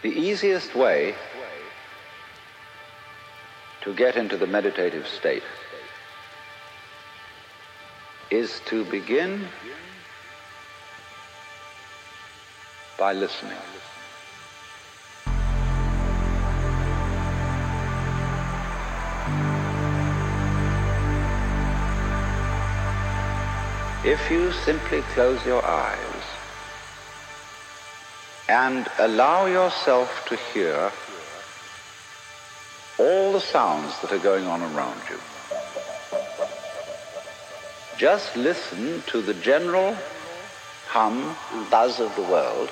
The easiest way to get into the meditative state is to begin by listening.If you simply close your eyes and allow yourself to hear all the sounds that are going on around you, just listen to the general hum and buzz of the world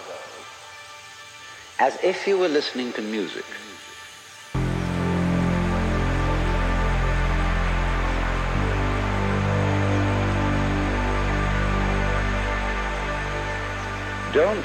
as if you were listening to music.Don't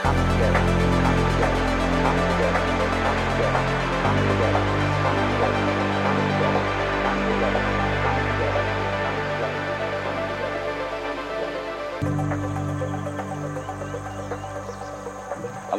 come together, come together, come together, come together, come together, come together.I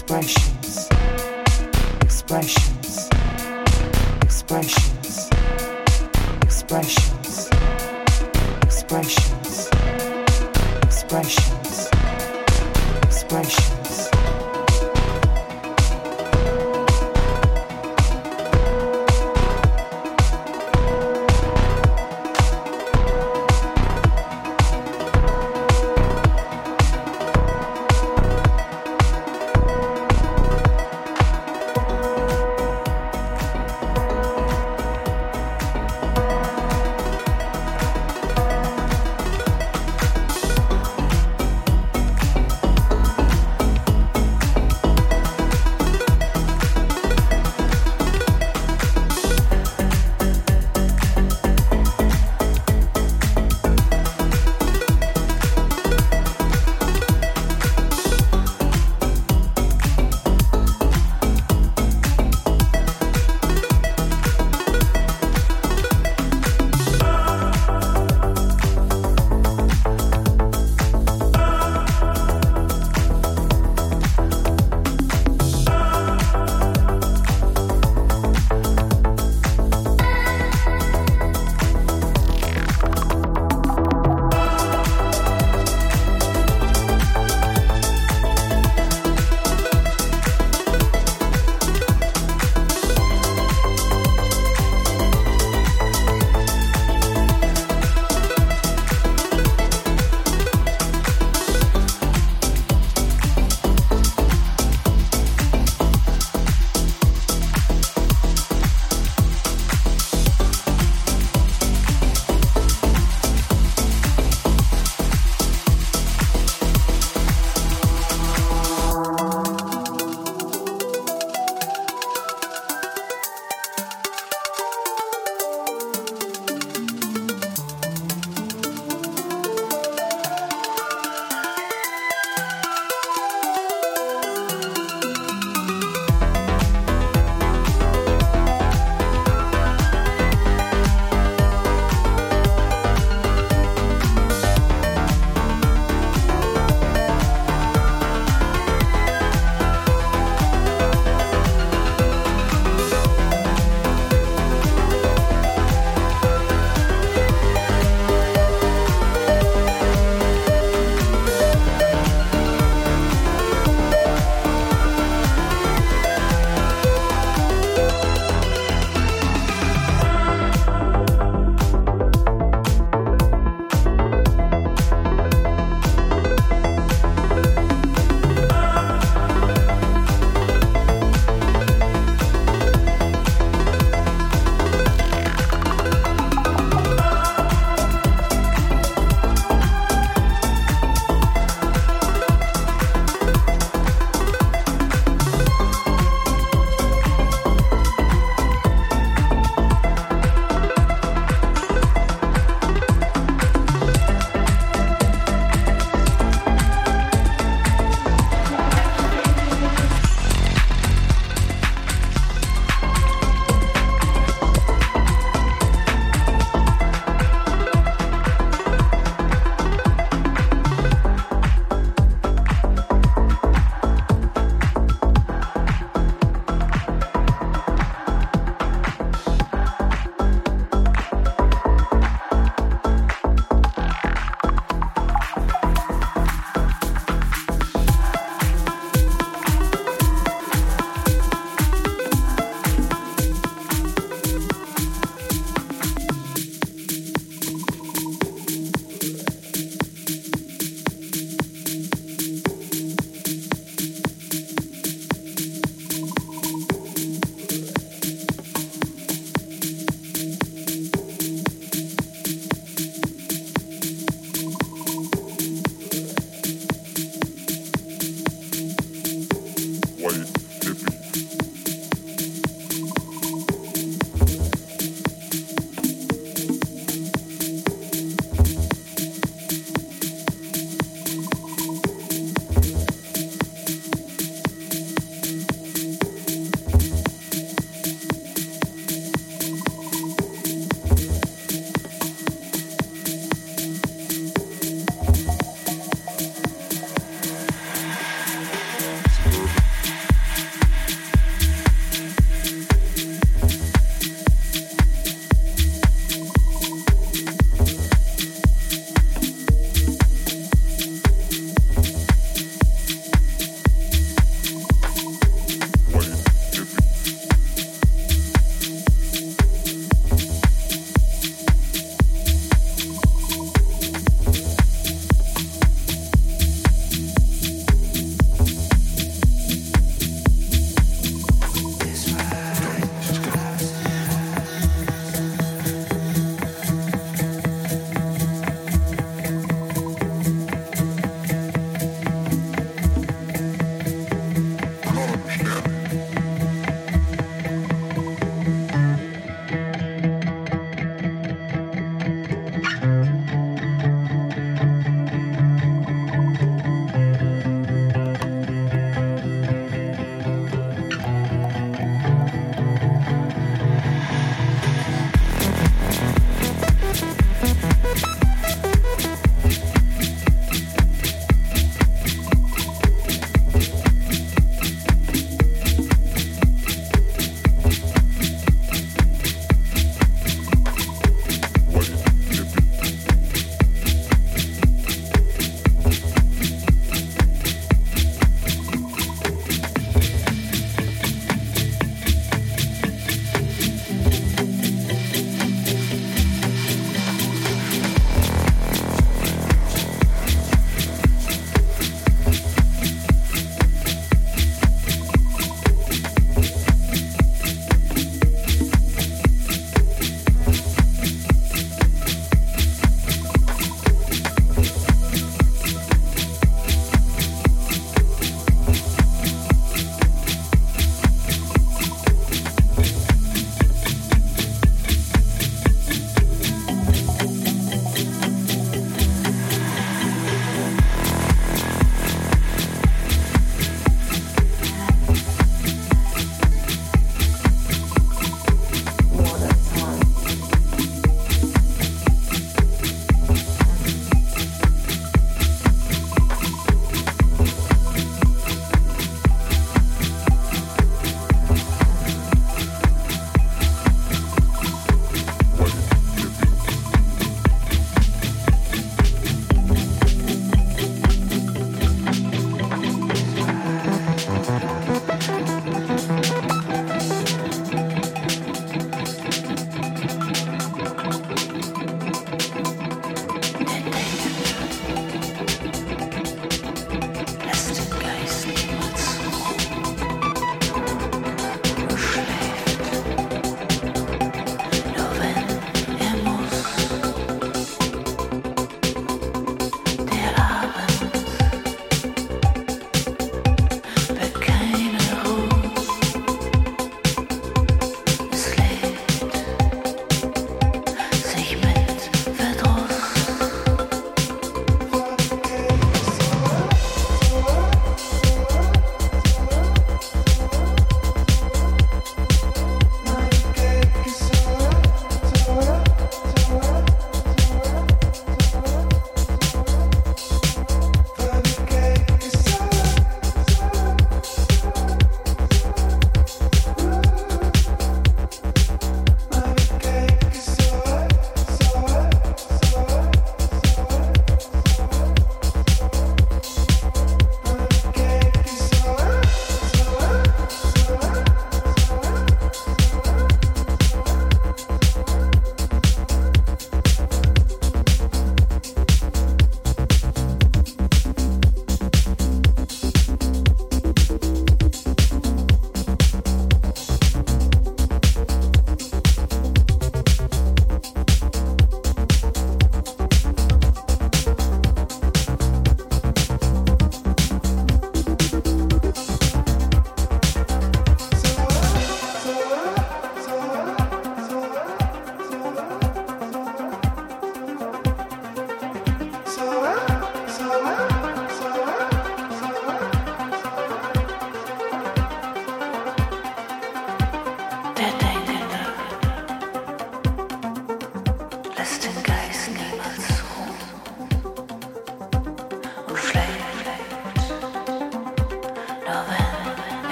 expressions.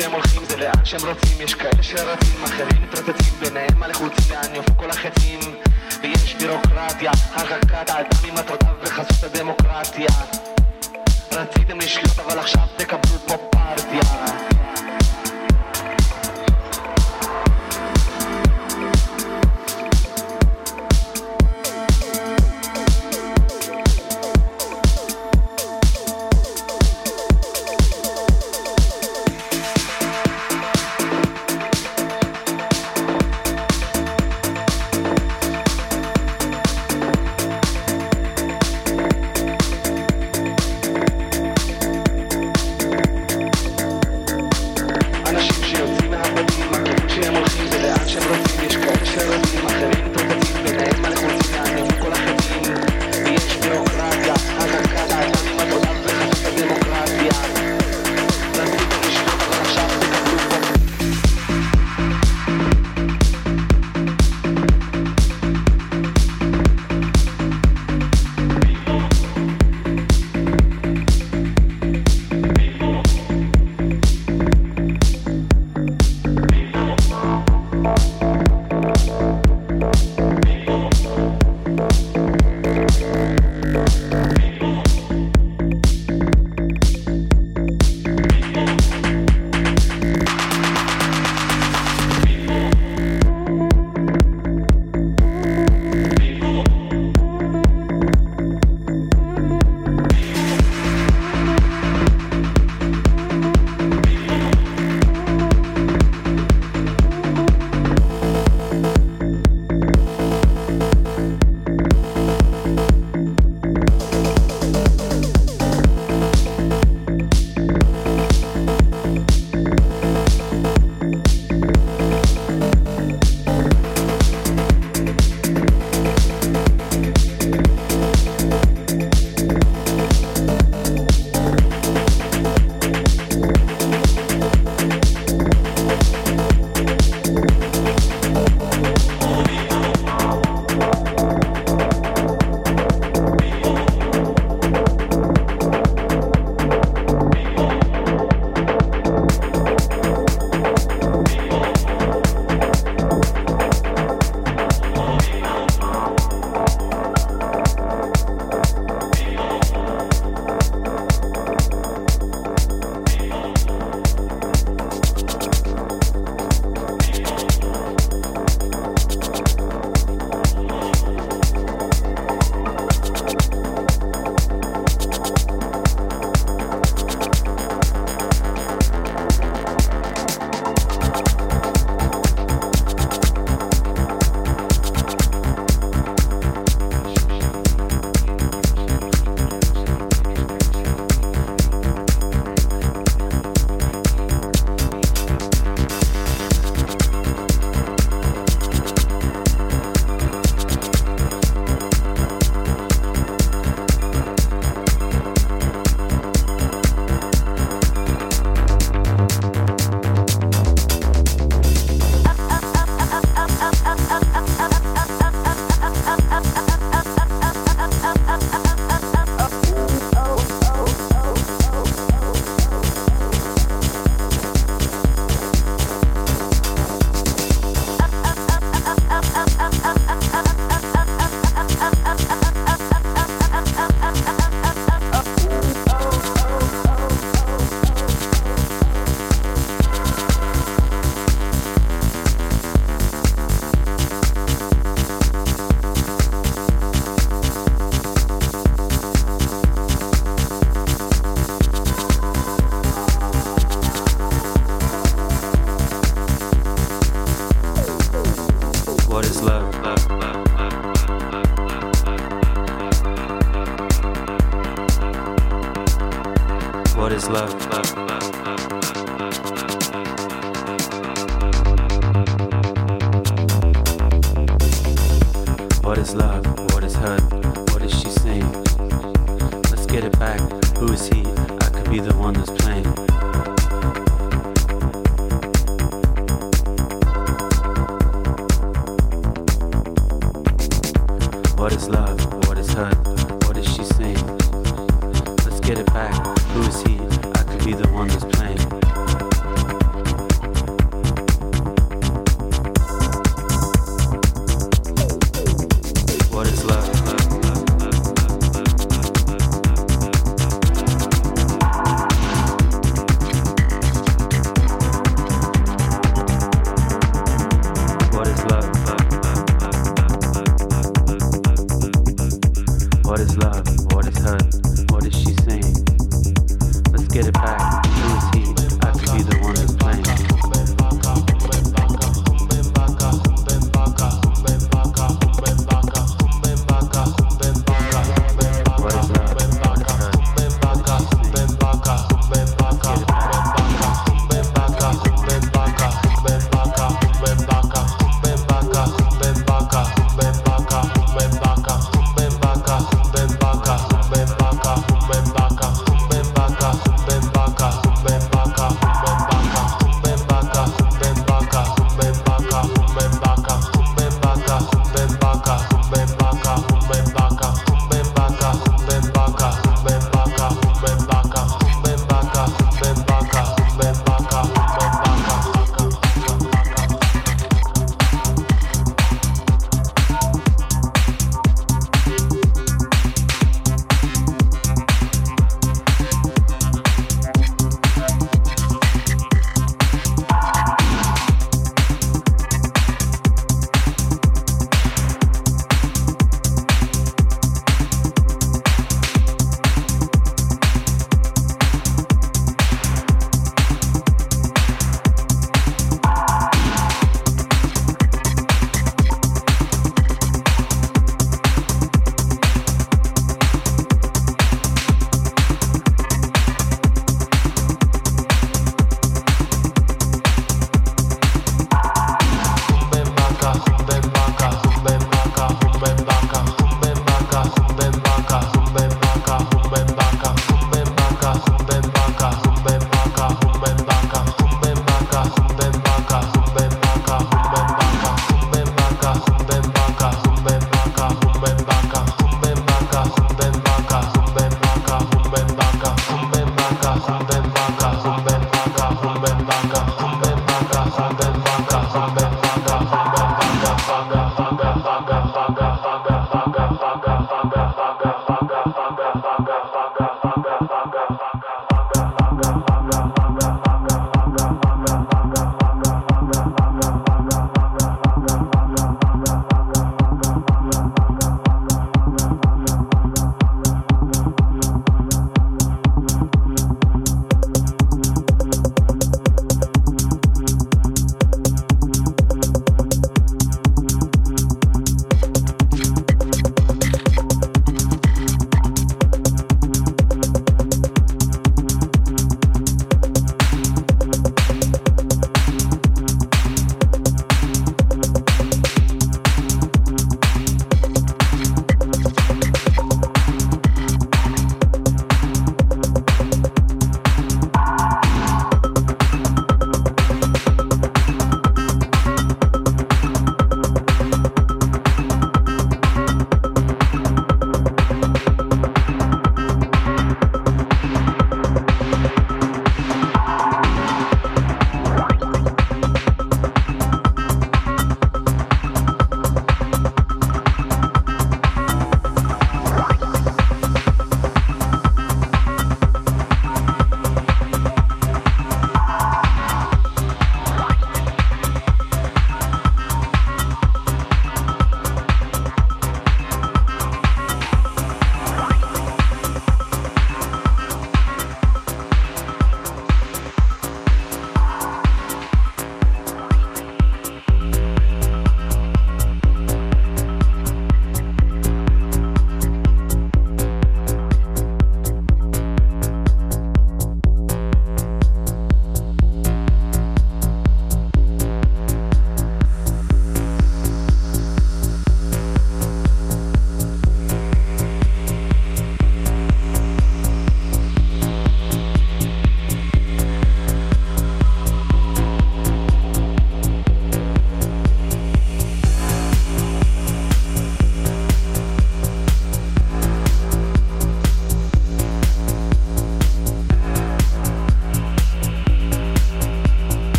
שהם הולכים זה לאן שהם רוצים, יש כאלה שרצים, אחרים מתרצצים ביניהם הלחוצים, לאן יופו כל החצים, ויש בירוקרטיה, הרחקת האדם עם מטרותיו וחסות הדמוקרטיה. רציתם לשלוט אבל עכשיו תקבלו כמו פרטיה. Who is he? I could be the one that's playing. is love? What is hurt? What is she saying? Let's get it back to the team. I could be the one who's playing.